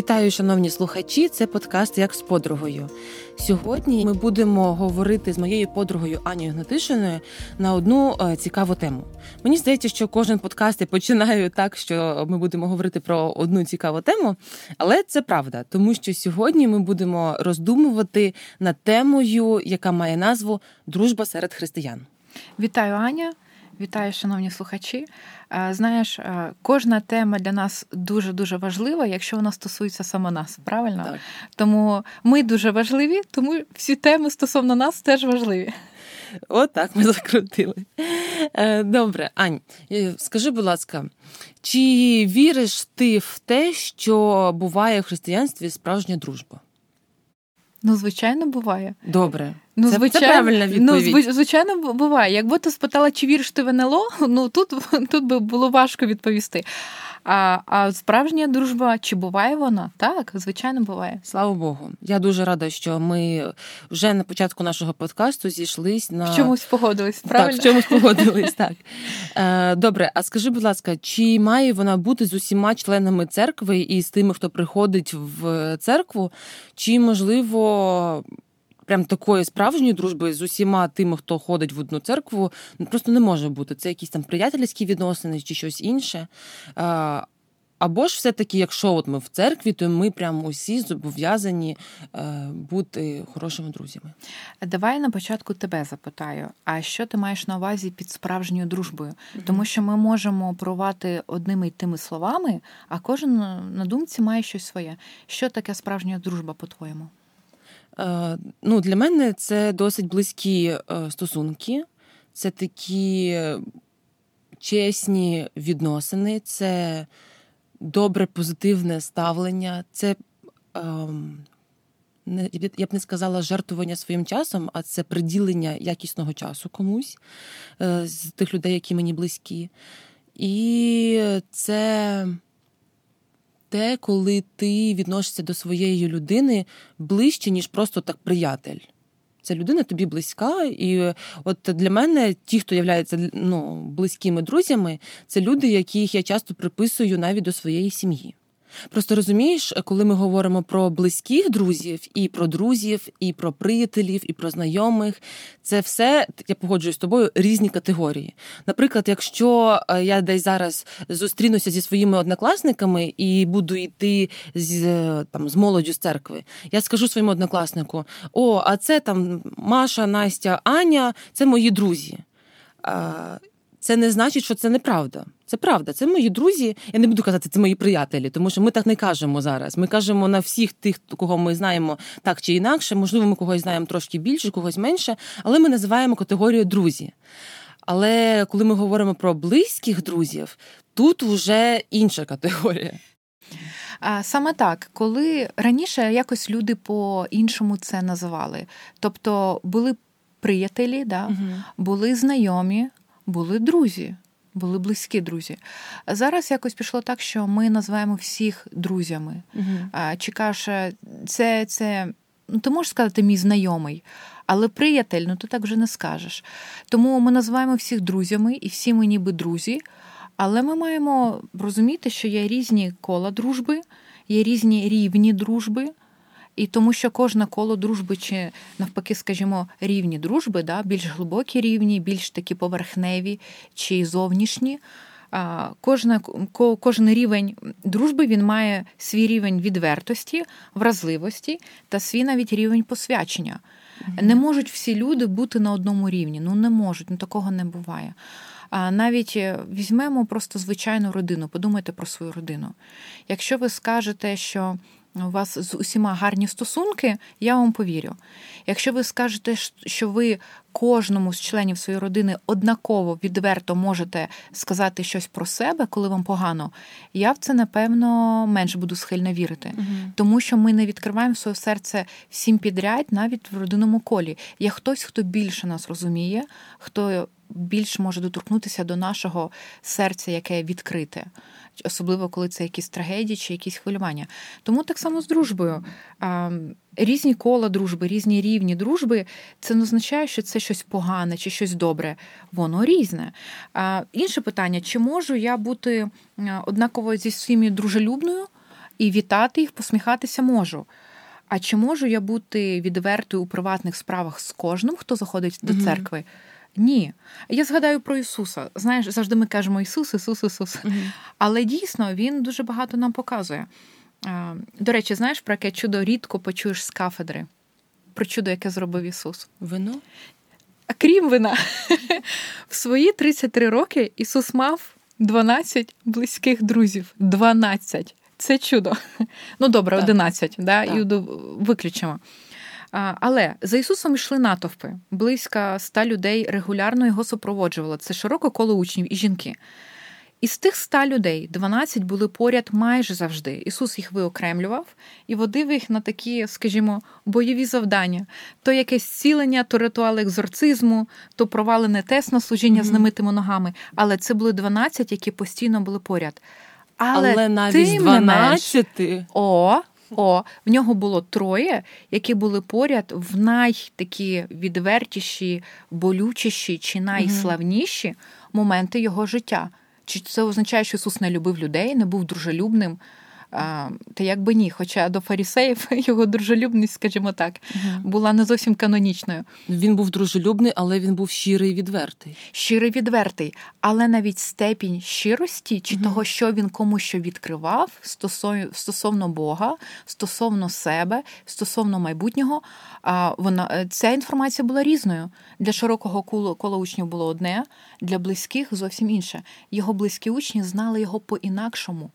Вітаю, шановні слухачі, це подкаст «Як з подругою». Сьогодні ми будемо говорити з моєю подругою Анією Гнатишиною на одну цікаву тему. Мені здається, що кожен подкаст я починаю так, що ми будемо говорити про одну цікаву тему, але це правда, тому що сьогодні ми будемо роздумувати над темою, яка має назву «Дружба серед християн». Вітаю, Аня. Вітаю, шановні слухачі. Знаєш, кожна тема для нас дуже-дуже важлива, якщо вона стосується саме нас, правильно? Так. Тому ми дуже важливі, тому всі теми стосовно нас теж важливі. Отак ми закрутили. Добре, Ань, скажи, будь ласка, чи віриш ти в те, що буває в християнстві справжня дружба? Ну, звичайно, буває. Добре. Ну, це правильна відповідь. Ну, звичайно, буває. Якби ти спитала, чи віриш ти в НЛО, ну, тут би було важко відповісти. А справжня дружба, чи буває вона? Так, звичайно, буває. Слава Богу. Я дуже рада, що ми вже на початку нашого подкасту зійшлись на... В чомусь погодились, правильно? Так, в чомусь погодились, так. Добре, а скажи, будь ласка, чи має вона бути з усіма членами церкви і з тими, хто приходить в церкву, чи, можливо... Прям такої справжньої дружби з усіма тими, хто ходить в одну церкву, просто не може бути. Це якісь там приятельські відносини чи щось інше. Або ж все-таки, якщо от ми в церкві, то ми прямо усі зобов'язані бути хорошими друзями. Давай на початку тебе запитаю, а що ти маєш на увазі під справжньою дружбою? Mm-hmm. Тому що ми можемо прорвати одними й тими словами, а кожен на думці має щось своє. Що таке справжня дружба, по-твоєму? Ну, для мене це досить близькі стосунки, це такі чесні відносини, це добре позитивне ставлення, це, я б не сказала жертвування своїм часом, а це приділення якісного часу комусь з тих людей, які мені близькі. І це... Те, коли ти відносишся до своєї людини ближче, ніж просто так приятель. Ця людина тобі близька, і от для мене ті, хто являються близькими друзями, це люди, яких я часто приписую навіть до своєї сім'ї. Просто розумієш, коли ми говоримо про близьких друзів, і про приятелів, і про знайомих, це все, я погоджуюсь з тобою, різні категорії. Наприклад, якщо я десь зараз зустрінуся зі своїми однокласниками і буду йти з молоддю з церкви, я скажу своєму однокласнику: «О, а це там Маша, Настя, Аня, це мої друзі». Це не значить, що це неправда. Це правда, це мої друзі. Я не буду казати, це мої приятелі, тому що ми так не кажемо зараз. Ми кажемо на всіх тих, кого ми знаємо так чи інакше. Можливо, ми когось знаємо трошки більше, когось менше, але ми називаємо категорію друзі. Але коли ми говоримо про близьких друзів, тут вже інша категорія. Саме так, коли раніше якось люди по-іншому це називали. Тобто були приятелі, да? Угу. Були знайомі, були друзі. Були близькі друзі. Зараз якось пішло так, що ми називаємо всіх друзями. Uh-huh. Чи каже, це ти можеш сказати мій знайомий, але приятель, ти так вже не скажеш. Тому ми називаємо всіх друзями, і всі ми ніби друзі, але ми маємо розуміти, що є різні кола дружби, є різні рівні дружби, і тому що кожне коло дружби, чи навпаки, скажімо, рівні дружби, да, більш глибокі рівні, більш такі поверхневі чи зовнішні, кожен рівень дружби, він має свій рівень відвертості, вразливості та свій навіть рівень посвячення. Mm-hmm. Не можуть всі люди бути на одному рівні, не можуть, такого не буває. А навіть візьмемо просто звичайну родину, подумайте про свою родину. Якщо ви скажете, що у вас з усіма гарні стосунки, я вам повірю. Якщо ви скажете, що ви кожному з членів своєї родини однаково, відверто можете сказати щось про себе, коли вам погано, я в це, напевно, менше буду схильно вірити. Угу. Тому що ми не відкриваємо своє серце всім підряд, навіть в родинному колі. Є хтось, хто більше нас розуміє, хто більш може доторкнутися до нашого серця, яке відкрите. Особливо, коли це якісь трагедії чи якісь хвилювання. Тому так само з дружбою. Різні кола дружби, різні рівні дружби, це не означає, що це щось погане чи щось добре. Воно різне. Інше питання, чи можу я бути однаково зі своїми дружелюбною і вітати їх, посміхатися можу. А чи можу я бути відвертою у приватних справах з кожним, хто заходить до церкви? Ні. Я згадаю про Ісуса. Знаєш, завжди ми кажемо Ісус. Але дійсно, Він дуже багато нам показує. До речі, знаєш, про яке чудо рідко почуєш з кафедри? Про чудо, яке зробив Ісус. Вино? Крім вина. В свої 33 роки Ісус мав 12 близьких друзів. 12. Це чудо. Ну, добре, так. 11. Да? Так. Юду виключимо. Але за Ісусом йшли натовпи. Близько 100 людей регулярно його супроводжувало. Це широке коло учнів і жінки. Із тих 100 людей 12 були поряд майже завжди. Ісус їх виокремлював і водив їх на такі, скажімо, бойові завдання. То якесь зцілення, то ритуали екзорцизму, то провалене тест на служіння з немитими ногами. Але це були 12, які постійно були поряд. Але навіть 12? В нього було 3, які були поряд в найтакі відвертіші, болючіші чи найславніші моменти його життя. Чи це означає, що Ісус не любив людей, не був дружелюбним? Та якби ні, хоча до фарисеїв його дружелюбність, скажімо так, була не зовсім канонічною. Він був дружелюбний, але він був щирий і відвертий. Щирий, відвертий. Але навіть степінь щирості, чи того, що він комусь що відкривав стосовно Бога, стосовно себе, стосовно майбутнього, ця інформація була різною. Для широкого кола учнів було одне, для близьких зовсім інше. Його близькі учні знали його по-інакшому.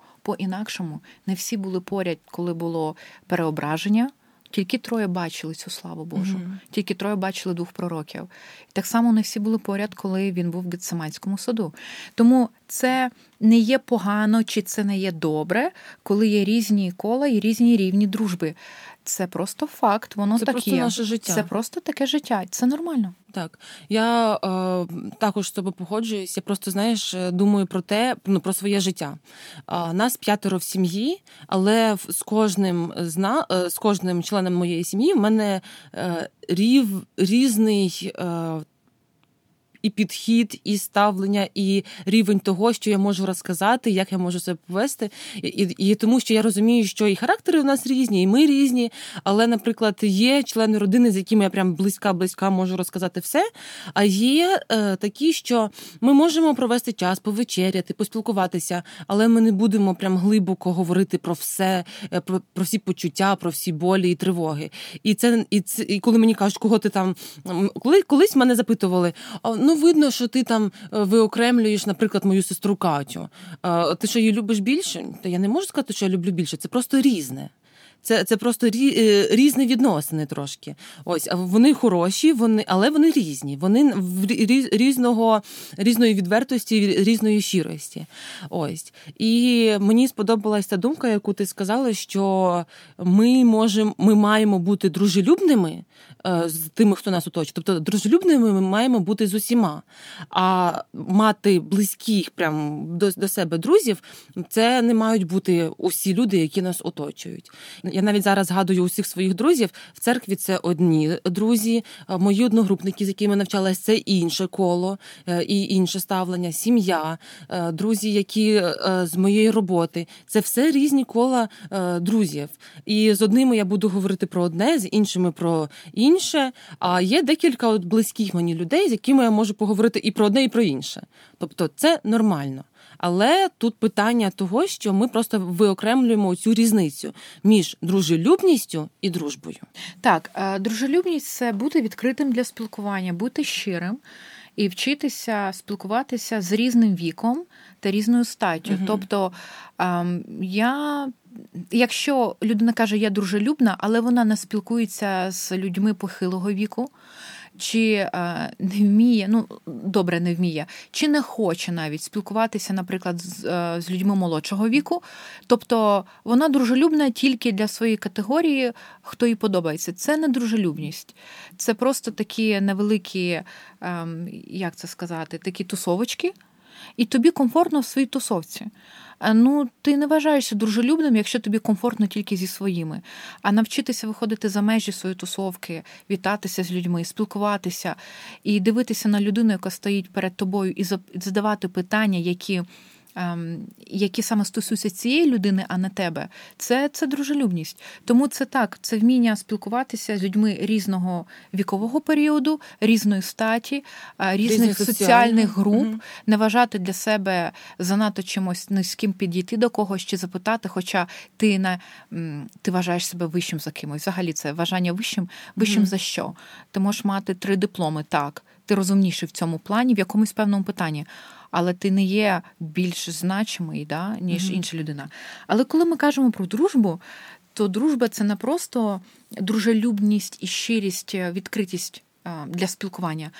Не всі були поряд, коли було переображення. Тільки 3 бачили цю славу Божу. Тільки 3 бачили 2 пророків. І так само не всі були поряд, коли він був в Гетсиманському саду. Тому це не є погано, чи це не є добре, коли є різні кола і різні рівні дружби. Це просто факт, воно таке. Це просто наше життя. Це просто таке життя. Це нормально. Так. Я також з тобою погоджуюсь. Я просто, знаєш, думаю про те, про своє життя. Нас 5 в сім'ї, але з кожним членом моєї сім'ї в мене різний і підхід, і ставлення, і рівень того, що я можу розказати, як я можу себе повести. І тому, що я розумію, що і характери у нас різні, і ми різні, але, наприклад, є члени родини, з якими я прям близька-близька можу розказати все, а є такі, що ми можемо провести час, повечеряти, поспілкуватися, але ми не будемо прям глибоко говорити про все, про всі почуття, про всі болі і тривоги. І коли мені кажуть, кого ти там... Колись мене запитували, видно, що ти там виокремлюєш, наприклад, мою сестру Катю. Ти що, її любиш більше? Та я не можу сказати, що я люблю більше. Це просто різне. Це просто різні відносини трошки. Ось, вони хороші, але вони різні. Вони різної відвертості, різної щирості. Ось. І мені сподобалася та думка, яку ти сказала, що ми маємо бути дружелюбними з тими, хто нас оточує. Тобто дружелюбними ми маємо бути з усіма. А мати близьких прям до себе друзів, це не мають бути усі люди, які нас оточують. Я навіть зараз згадую усіх своїх друзів. В церкві це одні друзі, мої одногрупники, з якими навчалася, це інше коло і інше ставлення, сім'я, друзі, які з моєї роботи. Це все різні кола друзів. І з одними я буду говорити про одне, з іншими про інше. А є декілька близьких мені людей, з якими я можу поговорити і про одне, і про інше. Тобто це нормально. Але тут питання того, що ми просто виокремлюємо цю різницю між дружелюбністю і дружбою. Так, дружелюбність – це бути відкритим для спілкування, бути щирим і вчитися спілкуватися з різним віком та різною статтю. Тобто, якщо людина каже, я дружелюбна, але вона не спілкується з людьми похилого віку, чи не вміє, чи не хоче навіть спілкуватися, наприклад, з людьми молодшого віку. Тобто вона дружелюбна тільки для своєї категорії, хто їй подобається. Це не дружелюбність. Це просто такі невеликі, такі тусовочки, і тобі комфортно в своїй тусовці. Ти не вважаєшся дружелюбним, якщо тобі комфортно тільки зі своїми. А навчитися виходити за межі своєї тусовки, вітатися з людьми, спілкуватися і дивитися на людину, яка стоїть перед тобою, і задавати питання, які які саме стосуються цієї людини, а не тебе, це дружелюбність. Тому це так, це вміння спілкуватися з людьми різного вікового періоду, різної статі, різних соціальних груп, не вважати для себе занадто чимось низьким, підійти до когось чи запитати, хоча ти вважаєш себе вищим за кимось. Взагалі це вважання вищим за що? Ти можеш мати 3 дипломи, так, ти розумніший в цьому плані, в якомусь певному питанні. Але ти не є більш значимий, да, ніж інша людина. Але коли ми кажемо про дружбу, то дружба – це не просто дружелюбність і щирість, відкритість для спілкування,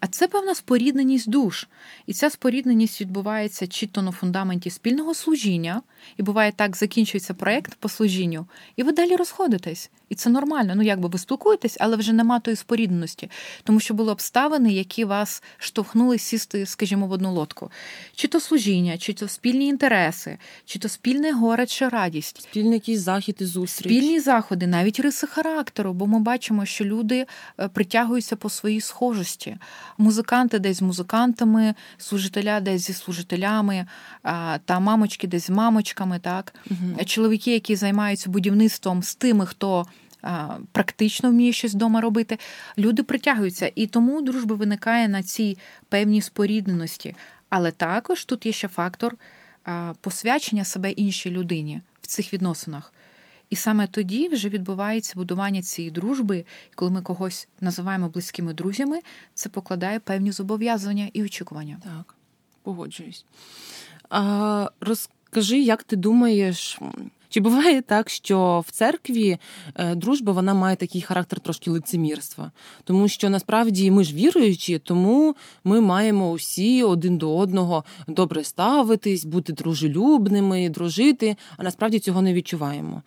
а це певна спорідненість душ. І ця спорідненість відбувається чітко на фундаменті спільного служіння, і буває так, закінчується проєкт по служінню, і ви далі розходитесь. І це нормально. Ну, якби ви спілкуєтесь, але вже нема тої спорідненості, тому що були обставини, які вас штовхнули сісти, скажімо, в одну лодку. Чи то служіння, чи то спільні інтереси, чи то спільне горе чи радість. Спільний якийсь захід і зустріч. Спільні заходи, навіть риси характеру, бо ми бачимо, що люди притягуються по своїй схожості. Музиканти десь з музикантами, служителя десь зі служителями, та мамочки десь з мамочками, так? Чоловіки, які займаються будівництвом, з тими, хто практично вміє щось вдома робити, люди притягуються. І тому дружба виникає на цій певній спорідненості. Але також тут є ще фактор посвячення себе іншій людині в цих відносинах. І саме тоді вже відбувається будування цієї дружби. Коли ми когось називаємо близькими друзями, це покладає певні зобов'язання і очікування. Так, погоджуюсь. Розкажи, як ти думаєш... Чи буває так, що в церкві дружба, вона має такий характер трошки лицемірства? Тому що, насправді, ми ж віруючі, тому ми маємо усі один до одного добре ставитись, бути дружелюбними, дружити, а насправді цього не відчуваємо.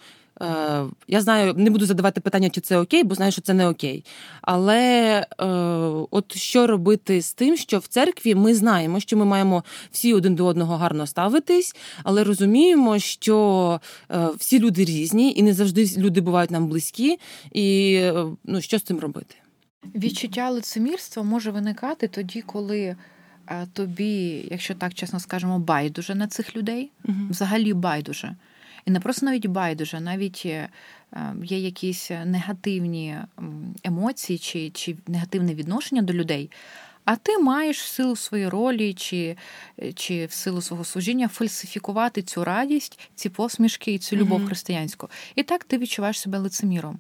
Я знаю, не буду задавати питання, чи це окей, бо знаю, що це не окей. Але от що робити з тим, що в церкві ми знаємо, що ми маємо всі один до одного гарно ставитись, але розуміємо, що всі люди різні, і не завжди люди бувають нам близькі, і ну, що з цим робити? Відчуття лицемірства може виникати тоді, коли тобі, якщо так чесно скажемо, байдуже на цих людей, взагалі байдуже. І не просто навіть байдуже, навіть є якісь негативні емоції чи негативне відношення до людей, а ти маєш в силу своєї ролі чи в силу свого служіння фальсифікувати цю радість, ці посмішки і цю любов християнську. І так ти відчуваєш себе лицеміром.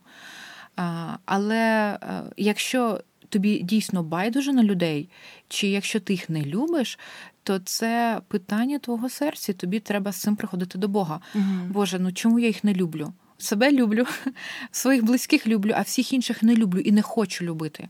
Але якщо тобі дійсно байдуже на людей, чи якщо ти їх не любиш, то це питання твого серця, тобі треба з цим приходити до Бога. Боже, ну чому я їх не люблю? Себе люблю, своїх близьких люблю, а всіх інших не люблю і не хочу любити.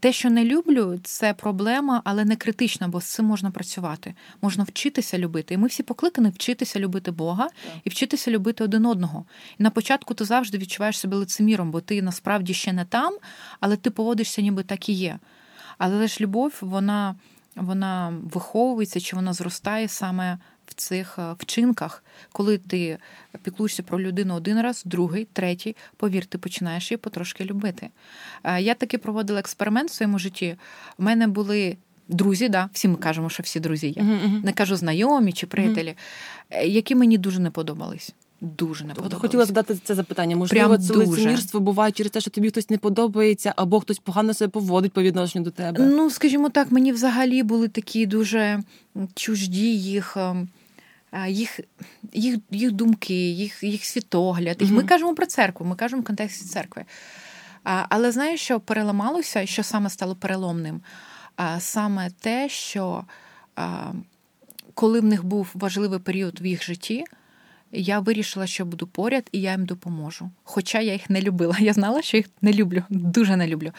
Те, що не люблю, це проблема, але не критична, бо з цим можна працювати. Можна вчитися любити. І ми всі покликані вчитися любити Бога і вчитися любити один одного. І на початку ти завжди відчуваєш себе лицеміром, бо ти насправді ще не там, але ти поводишся, ніби так і є. Але ж любов, вона виховується, чи вона зростає саме в цих вчинках. Коли ти піклуєшся про людину один раз, другий, третій, повір, ти починаєш її потрошки любити. Я таки проводила експеримент в своєму житті. У мене були друзі, да, всі ми кажемо, що всі друзі є. Не кажу знайомі чи приятелі, які мені дуже не подобались. Дуже не подобалось. Хотіла задати це запитання. Можливо, прям це лицемірство буває через те, що тобі хтось не подобається, або хтось погано себе поводить по відношенню до тебе? Ну, скажімо так, мені взагалі були такі дуже чужді їх думки, їх світогляд. Ми кажемо про церкву, ми кажемо в контексті церкви. Але знаєш, що переламалося, що саме стало переломним? Саме те, що коли в них був важливий період в їх житті, я вирішила, що буду поряд, і я їм допоможу. Хоча я їх не любила. Я знала, що їх не люблю, дуже не люблю.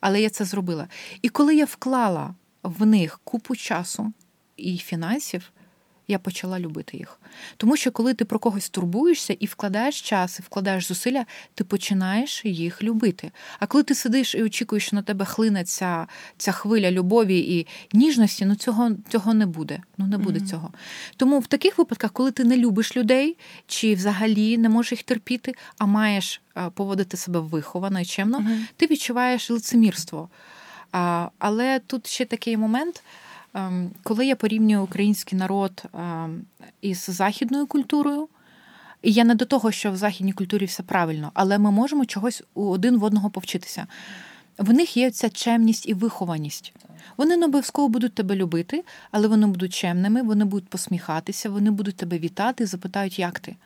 Але я це зробила. І коли я вклала в них купу часу і фінансів, я почала любити їх. Тому що коли ти про когось турбуєшся і вкладаєш час, і вкладаєш зусилля, ти починаєш їх любити. А коли ти сидиш і очікуєш, що на тебе хлине ця хвиля любові і ніжності, ну цього не буде. Ну не буде цього. Тому в таких випадках, коли ти не любиш людей, чи взагалі не можеш їх терпіти, а маєш поводити себе виховано і чемно, ти відчуваєш лицемірство. Але тут ще такий момент, коли я порівнюю український народ із західною культурою, і я не до того, що в західній культурі все правильно, але ми можемо чогось один в одного повчитися. В них є ця чемність і вихованість. Вони не обов'язково будуть тебе любити, але вони будуть чемними, вони будуть посміхатися, вони будуть тебе вітати і запитають, як ти.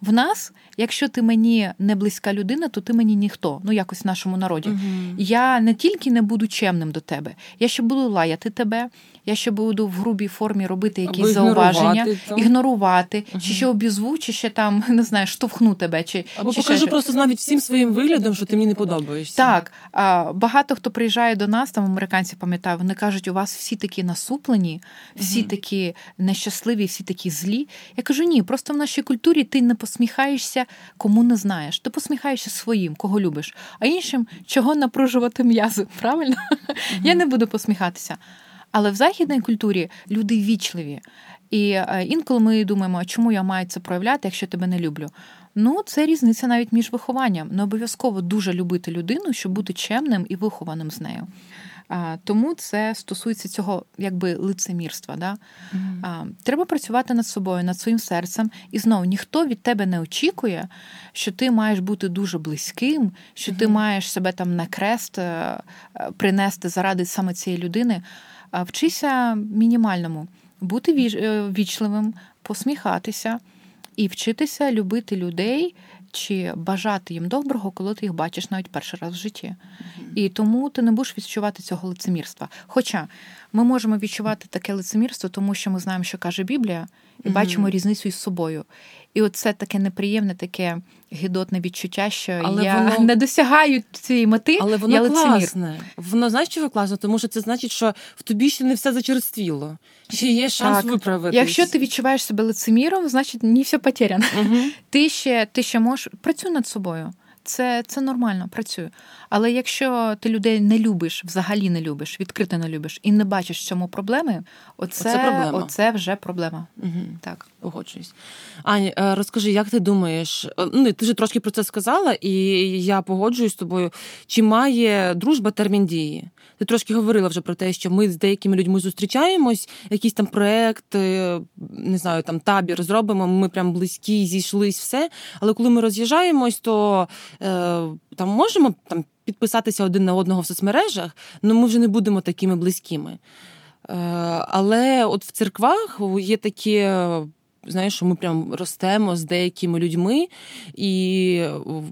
В нас, якщо ти мені не близька людина, то ти мені ніхто, ну якось в нашому народі. Uh-huh. Я не тільки не буду чемним до тебе, я ще буду лаяти тебе, я ще буду в грубій формі робити якісь зауваження, ігнорувати, uh-huh. чи ще обізву, чи ще там, не знаю, штовхну тебе. Чи, або чи покажу ще... просто навіть всім своїм виглядом, що ти мені не подобаєшся. Так, багато хто приїжджає до нас, там американці, пам'ятаю, вони кажуть, у вас всі такі насуплені, всі uh-huh. такі нещасливі, всі такі злі. Я кажу, ні, просто в нашій культурі ти не посміхаєшся, кому не знаєш. Ти посміхаєшся своїм, кого любиш. А іншим, чого напружувати м'язи, правильно? Mm-hmm. Я не буду посміхатися. Але в західній культурі люди вічливі. І інколи ми думаємо, а чому я маю це проявляти, якщо тебе не люблю? Ну, це різниця навіть між вихованням. Не обов'язково дуже любити людину, щоб бути чемним і вихованим з нею. Тому це стосується цього, якби, лицемірства. Да? Mm-hmm. Треба працювати над собою, над своїм серцем. І знову, ніхто від тебе не очікує, що ти маєш бути дуже близьким, що mm-hmm. ти маєш себе там на крест принести заради саме цієї людини. Вчися мінімальному. Бути вічливим, посміхатися і вчитися любити людей, чи бажати їм доброго, коли ти їх бачиш навіть перший раз в житті. І тому ти не будеш відчувати цього лицемірства. Хоча ми можемо відчувати таке лицемірство, тому що ми знаємо, що каже Біблія, і бачимо різницю із собою. І оце таке неприємне, таке гидотне відчуття, що але я воно... не досягаю цієї мети, але воно я лицемір. Класне. Воно, знаєш, чого класно? Тому що це значить, що в тобі ще не все зачерствіло. Ще є шанс виправитись. Якщо ти відчуваєш себе лицеміром, значить, не все потеряно. Угу. Ти ще можеш... Працюй над собою. Це нормально, працюй. Але якщо ти людей не любиш, взагалі не любиш, відкрито не любиш, і не бачиш в цьому проблеми, оце вже проблема. Угу. Так. Погоджуюсь. Ань, розкажи, як ти думаєш, ну, ти вже трошки про це сказала, і я погоджуюсь з тобою, чи має дружба термін дії? Ти трошки говорила вже про те, що ми з деякими людьми зустрічаємось, якийсь там проєкт, не знаю, там табір зробимо, ми прям близькі, зійшлись, все, але коли ми роз'їжджаємось, то там можемо там підписатися один на одного в соцмережах, але ми вже не будемо такими близькими. Але от в церквах є такі... Знаєш, що ми прям ростемо з деякими людьми і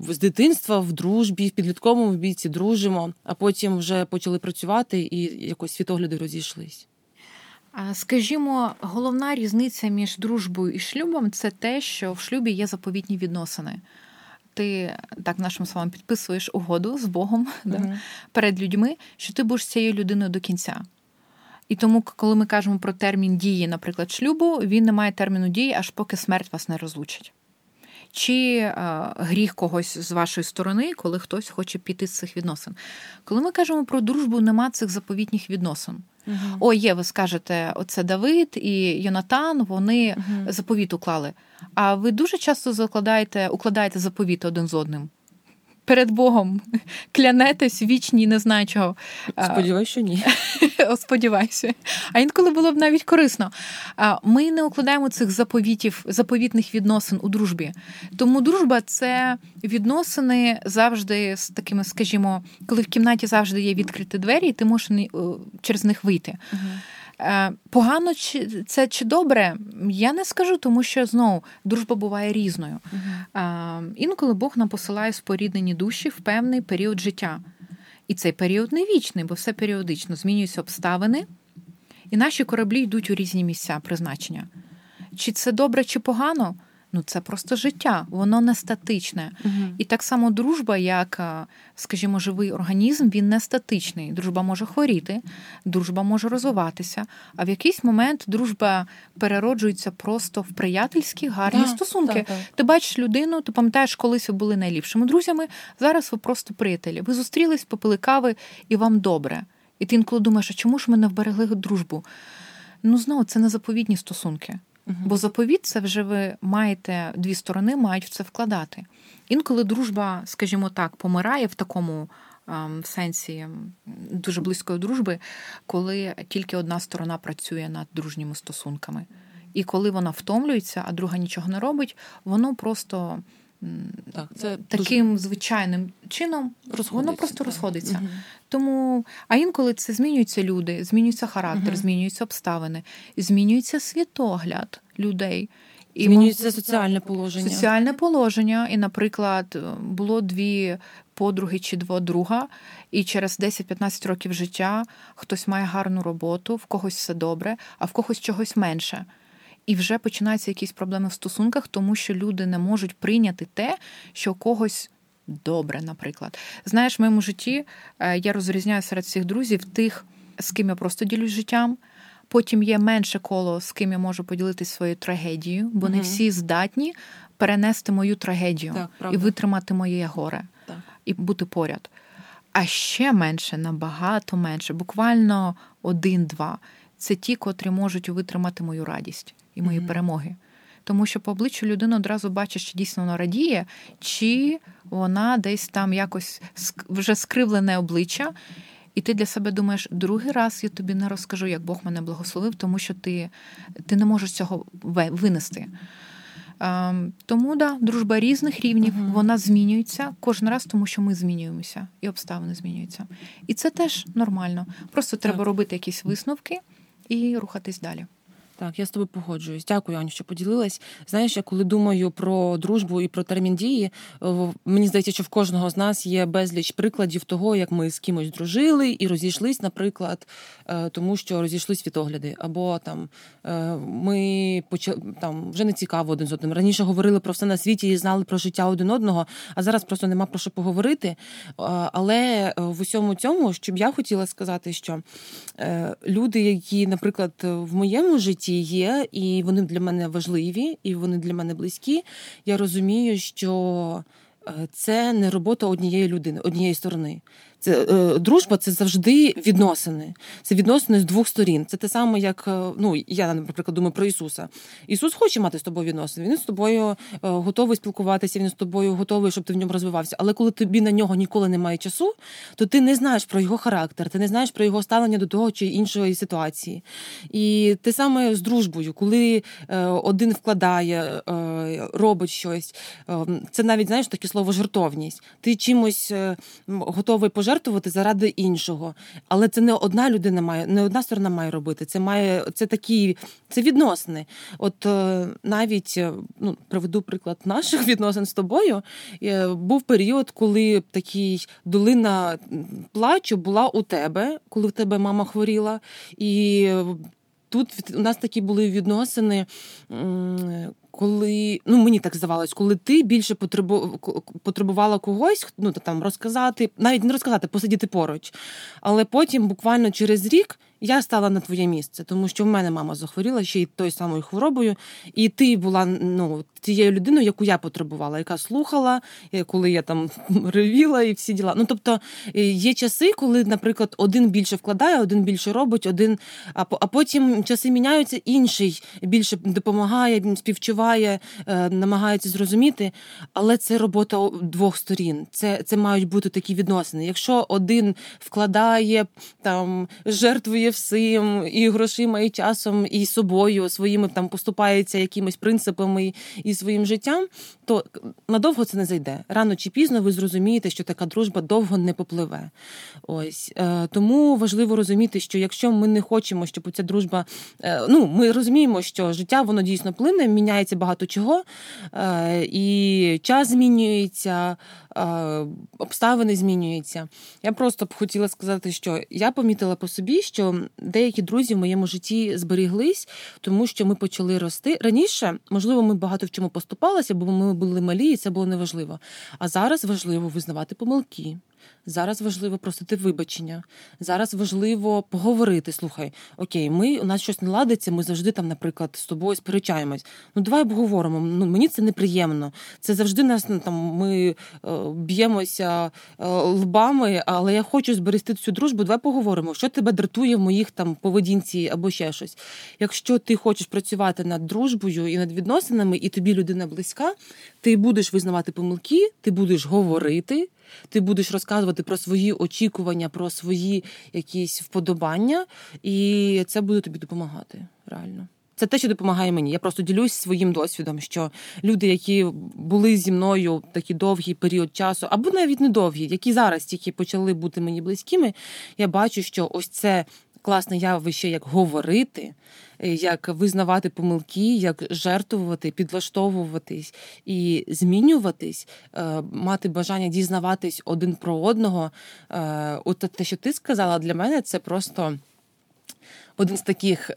з дитинства в дружбі, в підлітковому віці дружимо, а потім вже почали працювати і якось світогляди розійшлись. Скажімо, головна різниця між дружбою і шлюбом – це те, що в шлюбі є заповітні відносини. Ти, так нашим словам, підписуєш угоду з Богом, угу. да, перед людьми, що ти будеш цією людиною до кінця. І тому, коли ми кажемо про термін дії, наприклад, шлюбу, він не має терміну дії, аж поки смерть вас не розлучить. Чи гріх когось з вашої сторони, коли хтось хоче піти з цих відносин. Коли ми кажемо про дружбу, нема цих заповітніх відносин. Угу. О, є, ви скажете, оце Давид і Йонатан, вони угу. заповіт уклали. А ви дуже часто укладаєте заповіт один з одним? Перед Богом клянетесь вічні, не знаю чого. Сподіваюся, що ні. Сподіваюся. А інколи було б навіть корисно. Ми не укладаємо цих заповітних відносин у дружбі. Тому дружба – це відносини завжди з такими, скажімо, коли в кімнаті завжди є відкриті двері, і ти можеш через них вийти. Угу. Погано це чи добре, я не скажу, тому що, знову, дружба буває різною. Uh-huh. Інколи Бог нам посилає споріднені душі в певний період життя. І цей період не вічний, бо все періодично. Змінюються обставини, і наші кораблі йдуть у різні місця призначення. Чи це добре, чи погано? Ну, це просто життя, воно не статичне. Uh-huh. І так само дружба, як, скажімо, живий організм, він не статичний. Дружба може хворіти, дружба може розвиватися, а в якийсь момент дружба перероджується просто в приятельські, гарні стосунки. Так. Ти бачиш людину, ти пам'ятаєш, колись ви були найліпшими друзями, зараз ви просто приятелі. Ви зустрілись, попили кави, і вам добре. І ти інколи думаєш, а чому ж ми не вберегли дружбу? Ну, знову, це не заповітні стосунки. Бо заповіт – це вже ви маєте, дві сторони мають в це вкладати. Інколи дружба, скажімо так, помирає в такому в сенсі дуже близької дружби, коли тільки одна сторона працює над дружніми стосунками. І коли вона втомлюється, а друга нічого не робить, воно просто так, це таким дуже... звичайним чином воно просто так. розходиться. Угу. Тому, а інколи це змінюються люди, змінюється характер, угу. змінюються обставини, змінюється світогляд людей. І змінюється соціальне положення. Соціальне положення. І, наприклад, було дві подруги чи два друга, і через 10-15 років життя хтось має гарну роботу, в когось все добре, а в когось чогось менше. І вже починаються якісь проблеми в стосунках, тому що люди не можуть прийняти те, що у когось добре, наприклад. Знаєш, в моєму житті я розрізняю серед всіх друзів тих, з ким я просто ділюсь життям. Потім є менше коло, з ким я можу поділитися своєю трагедією, бо угу. не всі здатні перенести мою трагедію так, і витримати моє горе, так. і бути поряд. А ще менше, набагато менше, буквально 1-2, це ті, котрі можуть витримати мою радість і мої угу. перемоги. Тому що по обличчю людина одразу бачить, чи дійсно вона радіє, чи вона десь там якось вже скривлене обличчя. І ти для себе думаєш, другий раз я тобі не розкажу, як Бог мене благословив, тому що ти не можеш цього винести. Тому, да, дружба різних рівнів, угу. вона змінюється кожен раз, тому що ми змінюємося, і обставини змінюються. І це теж нормально. Просто так. треба робити якісь висновки і рухатись далі. Так, я з тобою погоджуюсь. Дякую, Аню, що поділилась. Знаєш, я коли думаю про дружбу і про термін дії, мені здається, що в кожного з нас є безліч прикладів того, як ми з кимось дружили і розійшлись, наприклад, тому що розійшлись світогляди. Або там ми там вже не цікаво один з одним. Раніше говорили про все на світі і знали про життя один одного, а зараз просто нема про що поговорити. Але в усьому цьому, щоб я хотіла сказати, що люди, які, наприклад, в моєму житті, є, і вони для мене важливі, і вони для мене близькі. Я розумію, що це не робота однієї людини, однієї сторони. Це дружба, це завжди відносини. Це відносини з двох сторін. Це те саме, як, я, наприклад, думаю про Ісуса. Ісус хоче мати з тобою відносини. Він з тобою готовий спілкуватися, він з тобою готовий, щоб ти в ньому розвивався. Але коли тобі на нього ніколи немає часу, то ти не знаєш про його характер, ти не знаєш про його ставлення до того чи іншої ситуації. І те саме з дружбою, коли один вкладає, робить щось. Це навіть, знаєш, таке слово жертовність. Ти чимось готовий жертвувати заради іншого. Але це не одна людина має, не одна сторона має робити. Це відносини. От навіть, приведу приклад наших відносин з тобою. Був період, коли такий долина плачу була у тебе, коли в тебе мама хворіла. І тут у нас такі були відносини, коли, мені так здавалось, коли ти більше потребувала когось, розказати, навіть не розказати, посидіти поруч. Але потім, буквально через рік, я стала на твоє місце, тому що в мене мама захворіла ще й тою самою хворобою, і ти була, тією людиною, яку я потребувала, яка слухала, коли я там ревіла і всі діла. Тобто, є часи, коли, наприклад, один більше вкладає, один більше робить, а потім часи міняються, інший більше допомагає, співчуває, намагається зрозуміти, але це робота двох сторін. Це мають бути такі відносини. Якщо один вкладає, жертвує всім, і грошима, і часом, і собою, своїми поступається якимись принципами і своїм життям, то надовго це не зайде. Рано чи пізно ви зрозумієте, що така дружба довго не попливе. Ось. Тому важливо розуміти, що якщо ми не хочемо, щоб ця дружба... ми розуміємо, що життя, воно дійсно плине, міняється багато чого, і час змінюється, обставини змінюються. Я просто б хотіла сказати, що я помітила по собі, що деякі друзі в моєму житті зберіглись, тому що ми почали рости. Раніше, можливо, ми багато в чому поступалися, бо ми були малі, і це було неважливо. А зараз важливо визнавати помилки. Зараз важливо просити вибачення. Зараз важливо поговорити. Слухай, окей, у нас щось не ладиться, ми завжди там, наприклад, з тобою сперечаємось. Давай обговоримо. Мені це неприємно. Це завжди нас, ми б'ємося лбами, але я хочу зберегти цю дружбу, давай поговоримо, що тебе дратує в моїх там поведінці або ще щось. Якщо ти хочеш працювати над дружбою і над відносинами, і тобі людина близька, ти будеш визнавати помилки, ти будеш говорити, ти будеш розказувати про свої очікування, про свої якісь вподобання, і це буде тобі допомагати, реально. Це те, що допомагає мені. Я просто ділюсь своїм досвідом, що люди, які були зі мною такий довгий період часу, або навіть недовгі, які зараз тільки почали бути мені близькими, я бачу, що ось це класне явище, як говорити, як визнавати помилки, як жертвувати, підлаштовуватись і змінюватись, мати бажання дізнаватись один про одного. От те, що ти сказала, для мене це просто... Один з таких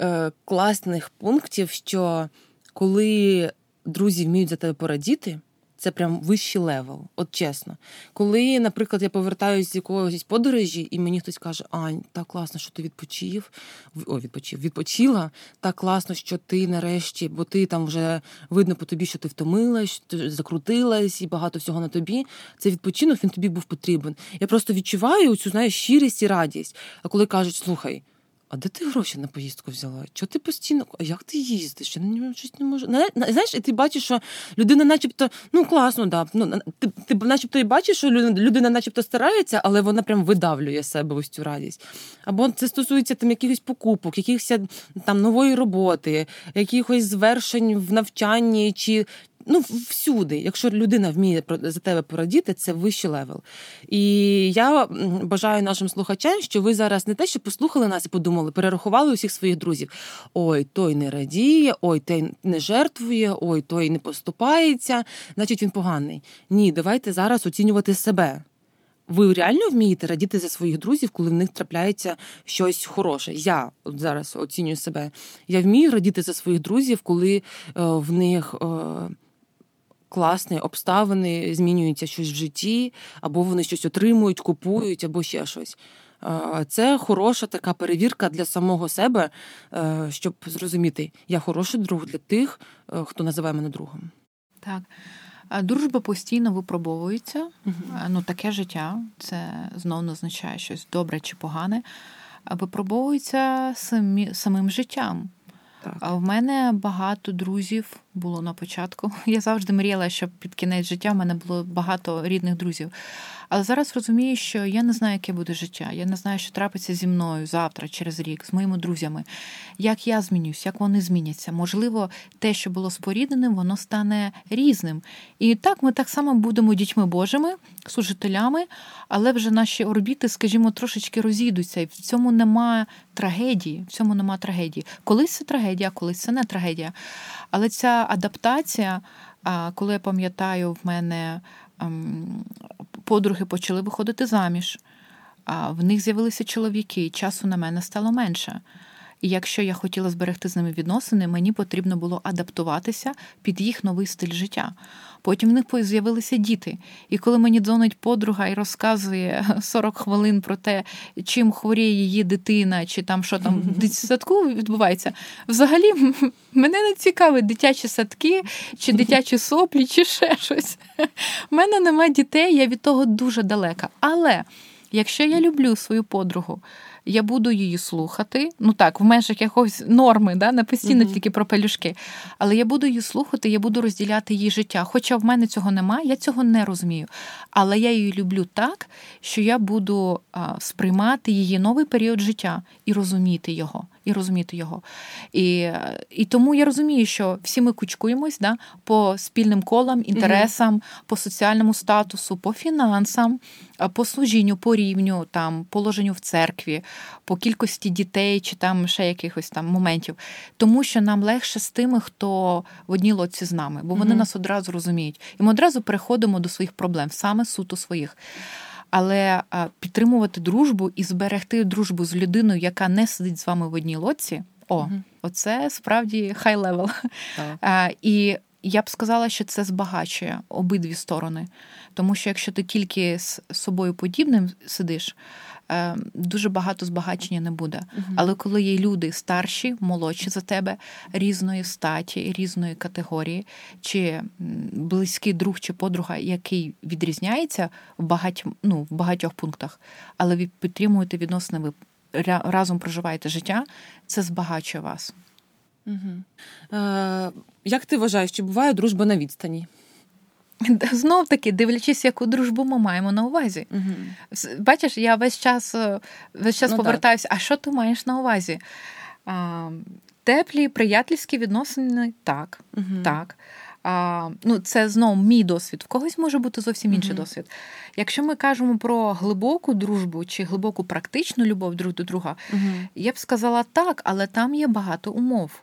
класних пунктів, що коли друзі вміють за тебе порадіти, це прям вищий левел, от чесно. Коли, наприклад, я повертаюся з якогось подорожі, і мені хтось каже: «Ань, так класно, що ти відпочила, так класно, що ти нарешті, бо ти там вже видно по тобі, що ти втомилась, що ти закрутилась, і багато всього на тобі». Це відпочинок, він тобі був потрібен. Я просто відчуваю цю, знаєш, щирість і радість. А коли кажуть: «Слухай, а де ти гроші на поїздку взяла? Чого ти постійно? А як ти їздиш? Я щось не можу». Знаєш, і ти бачиш, що людина начебто, ну класно, да. Ну, ти начебто і бачиш, що людина начебто старається, але вона прям видавлює себе ось цю радість. Або це стосується там якихось покупок, якихось там нової роботи, якихось звершень в навчанні чи... Ну, всюди. Якщо людина вміє за тебе порадіти, це вищий левел. І я бажаю нашим слухачам, що ви зараз не те, що послухали нас і подумали, перерахували усіх своїх друзів. Ой, той не радіє, ой, той не жертвує, ой, той не поступається, значить, він поганий. Ні, давайте зараз оцінювати себе. Ви реально вмієте радіти за своїх друзів, коли в них трапляється щось хороше? Я зараз оцінюю себе. Я вмію радіти за своїх друзів, коли в них... класні обставини, змінюється щось в житті, або вони щось отримують, купують, або ще щось. Це хороша така перевірка для самого себе, щоб зрозуміти, я хороший друг для тих, хто називає мене другом. Так. Дружба постійно випробовується. Угу. Ну, таке життя, це знову не означає щось добре чи погане, випробовується самим життям. А в мене багато друзів було на початку. Я завжди мріяла, щоб під кінець життя в мене було багато рідних друзів. Але зараз розумію, що я не знаю, яке буде життя. Я не знаю, що трапиться зі мною завтра, через рік, з моїми друзями. Як я змінюсь, як вони зміняться. Можливо, те, що було спорідненим, воно стане різним. І так, ми так само будемо дітьми Божими, служителями, але вже наші орбіти, скажімо, трошечки розійдуться. І в цьому немає трагедії. Колись це трагедія, колись це не трагедія. Але ця адаптація, коли я пам'ятаю, в мене подруги почали виходити заміж, в них з'явилися чоловіки, часу на мене стало менше. І якщо я хотіла зберегти з ними відносини, мені потрібно було адаптуватися під їх новий стиль життя. Потім в них з'явилися діти. І коли мені дзвонить подруга і розказує 40 хвилин про те, чим хворіє її дитина, чи там що там в садку відбувається, взагалі мене не цікавить дитячі садки, чи дитячі соплі, чи ще щось. У мене нема дітей, я від того дуже далека. Але якщо я люблю свою подругу, я буду її слухати, ну так, в межах якогось норми, да, не постійно тільки про пелюшки, але я буду її слухати, я буду розділяти її життя. Хоча в мене цього немає, я цього не розумію. Але я її люблю так, що я буду сприймати її новий період життя і розуміти його. І тому я розумію, що всі ми кучкуємось, да, по спільним колам, інтересам, по соціальному статусу, по фінансам, по служінню, по рівню, там, положенню в церкві, по кількості дітей чи там ще якихось там моментів. Тому що нам легше з тими, хто в одній лодці з нами, бо вони нас одразу розуміють. І ми одразу переходимо до своїх проблем, саме суто своїх. Але підтримувати дружбу і зберегти дружбу з людиною, яка не сидить з вами в одній лодці, оце справді хай-левел. І я б сказала, що це збагачує обидві сторони. Тому що якщо ти тільки з собою подібним сидиш, дуже багато збагачення не буде. Але коли є люди старші, молодші за тебе, різної статі, різної категорії, чи близький друг чи подруга, який відрізняється в багатьох пунктах, але ви підтримуєте відносини, ви разом проживаєте життя, це збагачує вас. Угу. Як ти вважаєш, чи буває дружба на відстані? Знов таки, дивлячись, яку дружбу ми маємо на увазі. Угу. Бачиш, я весь час повертаюся, а що ти маєш на увазі? Теплі, приятельські відносини? Так, так. Це знову мій досвід. В когось може бути зовсім інший досвід. Якщо ми кажемо про глибоку дружбу чи глибоку практичну любов друг до друга, я б сказала так, але там є багато умов.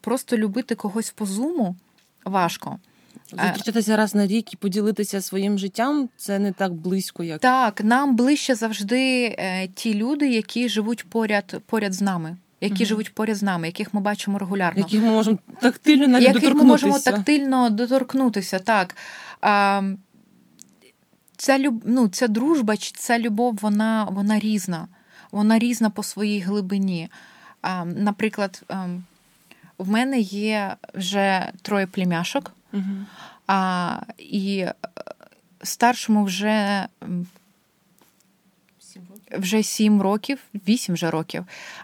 Просто любити когось по Зуму важко. Зустрічатися раз на рік і поділитися своїм життям, це не так близько, як... Так, нам ближче завжди ті люди, які живуть поряд з нами. Які живуть поряд з нами, яких ми бачимо регулярно. Яких ми можемо тактильно доторкнутися. Так. Ця дружба, ця любов, вона різна. Вона різна по своїй глибині. Наприклад, в мене є вже 3 плем'яшок. І старшому вже 8 років,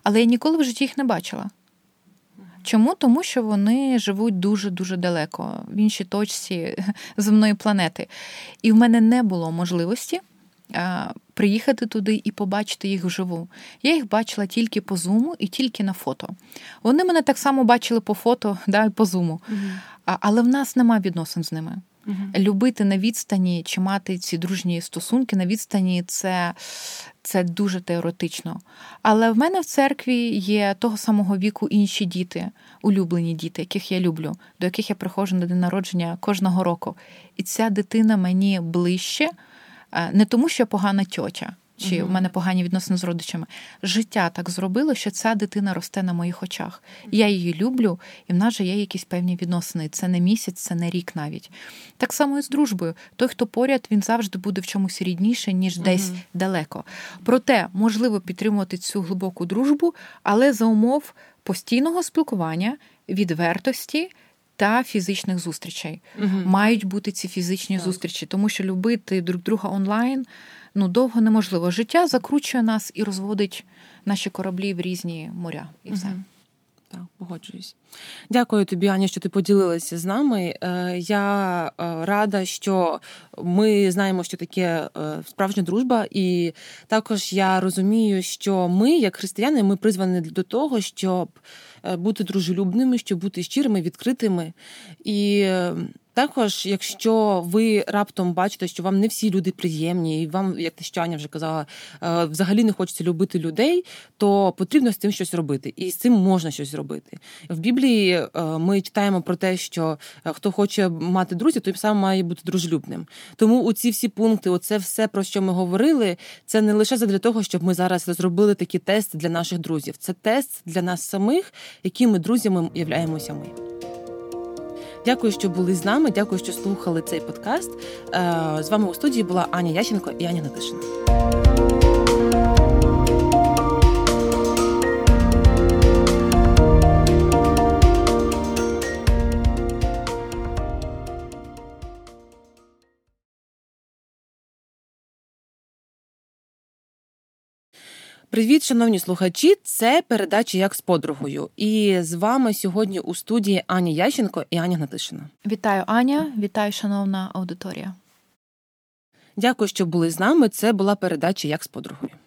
але я ніколи в житті їх не бачила. Чому? Тому що вони живуть дуже-дуже далеко, в іншій точці земної планети. І в мене не було можливості приїхати туди і побачити їх вживу. Я їх бачила тільки по Зуму і тільки на фото. Вони мене так само бачили по фото, і по Зуму. Але в нас немає відносин з ними. Любити на відстані чи мати ці дружні стосунки на відстані – це дуже теоретично. Але в мене в церкві є того самого віку інші діти, улюблені діти, яких я люблю, до яких я приходжу на день народження кожного року. І ця дитина мені ближче, не тому, що я погана тьотя, чи в мене погані відносини з родичами. Життя так зробило, що ця дитина росте на моїх очах. Я її люблю, і в нас же є якісь певні відносини. Це не місяць, це не рік навіть. Так само і з дружбою. Той, хто поряд, він завжди буде в чомусь рідніше, ніж десь далеко. Проте, можливо підтримувати цю глибоку дружбу, але за умов постійного спілкування, відвертості та фізичних зустрічей. Мають бути ці фізичні зустрічі, тому що любити друг друга онлайн довго неможливо. Життя закручує нас і розводить наші кораблі в різні моря. І все. Так, погоджуюсь. Дякую тобі, Аня, що ти поділилася з нами. Я рада, що ми знаємо, що таке справжня дружба. І також я розумію, що ми, як християни, ми призвані до того, щоб бути дружелюбними, щоб бути щирими, відкритими. І... також, якщо ви раптом бачите, що вам не всі люди приємні, і вам, як що Аня вже казала, взагалі не хочеться любити людей, то потрібно з цим щось робити. І з цим можна щось робити. В Біблії ми читаємо про те, що хто хоче мати друзів, той сам має бути дружелюбним. Тому оці всі пункти, оце все, про що ми говорили, це не лише задля того, щоб ми зараз розробили такі тести для наших друзів. Це тест для нас самих, якими друзями являємося ми. Дякую, що були з нами, дякую, що слухали цей подкаст. З вами у студії була Аня Ященко і Аня Гнатишина. Привіт, шановні слухачі! Це передача «Як з подругою». І з вами сьогодні у студії Аня Ященко і Аня Гнатишина. Вітаю, Аня. Вітаю, шановна аудиторія. Дякую, що були з нами. Це була передача «Як з подругою».